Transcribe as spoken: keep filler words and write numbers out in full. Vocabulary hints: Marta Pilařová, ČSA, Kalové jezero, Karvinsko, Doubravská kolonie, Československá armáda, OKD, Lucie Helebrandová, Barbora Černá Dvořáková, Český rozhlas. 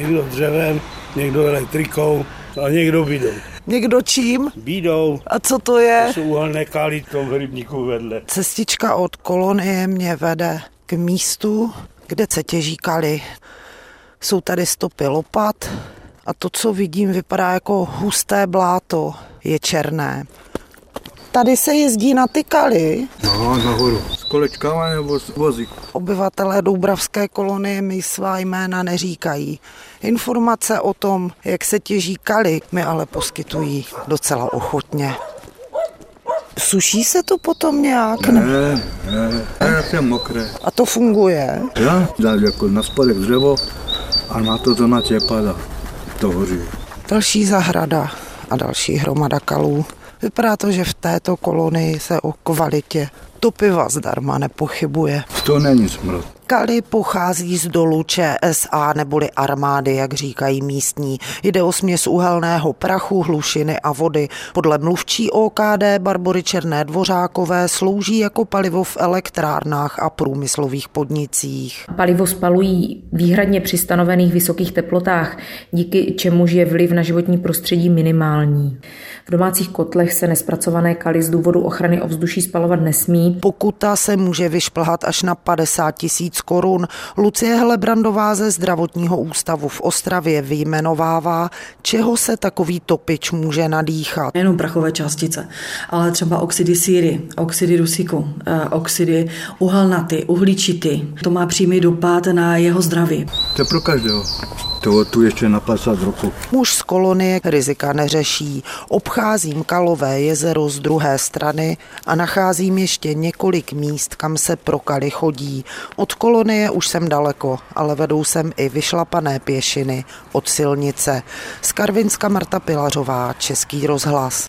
Někdo dřevem, někdo elektrikou a někdo bídou. Někdo čím? Bídou. A co to je? To jsou uhelné kály v tom rybníku vedle. Cestička od kolonie mě vede k místu, kde se těží kaly. Jsou tady stopy lopat a to, co vidím, vypadá jako husté bláto. Je černé. Tady se jezdí na ty kaly. No, nahoru. S kolečkama nebo s vozíkem. Obyvatelé Doubravské kolonie mi svá jména neříkají. Informace o tom, jak se těží kaly, mi ale poskytují docela ochotně. Suší se to potom nějak? Ne, ne, ne, to je mokré. A to funguje? Já, jako na spodek dřevo a na to to načepadá. To hoří. Další zahrada a další hromada kalů. Vypadá to, že v této kolonii se o kvalitě topiva zdarma nepochybuje. To není smrad. Kaly pochází z dolu Č S A neboli armády, jak říkají místní. Jde o směs uhelného prachu, hlušiny a vody. Podle mluvčí O K D Barbory Černé Dvořákové slouží jako palivo v elektrárnách a průmyslových podnicích. Palivo spalují výhradně při stanovených vysokých teplotách, díky čemuž je vliv na životní prostředí minimální. V domácích kotlech se nespracované kaly z důvodu ochrany ovzduší spalovat nesmí. Pokuta se může vyšplhat až na padesát tisíc korun. Lucie Helebrandová ze zdravotního ústavu v Ostravě vyjmenovává, čeho se takový topič může nadýchat. Nejenom prachové částice, ale třeba oxidy síry, oxidy dusíku, oxidy uhelnaty, uhličity. To má přímý dopad na jeho zdraví. To je pro každého. To tu ještě na padesát roku. Muž z kolonie rizika neřeší. Obcházím Kalové jezero z druhé strany a nacházím ještě několik míst, kam se pro kaly chodí. Od kolonie už jsem daleko, ale vedou sem i vyšlapané pěšiny od silnice. Z Karvinska Marta Pilařová, Český rozhlas.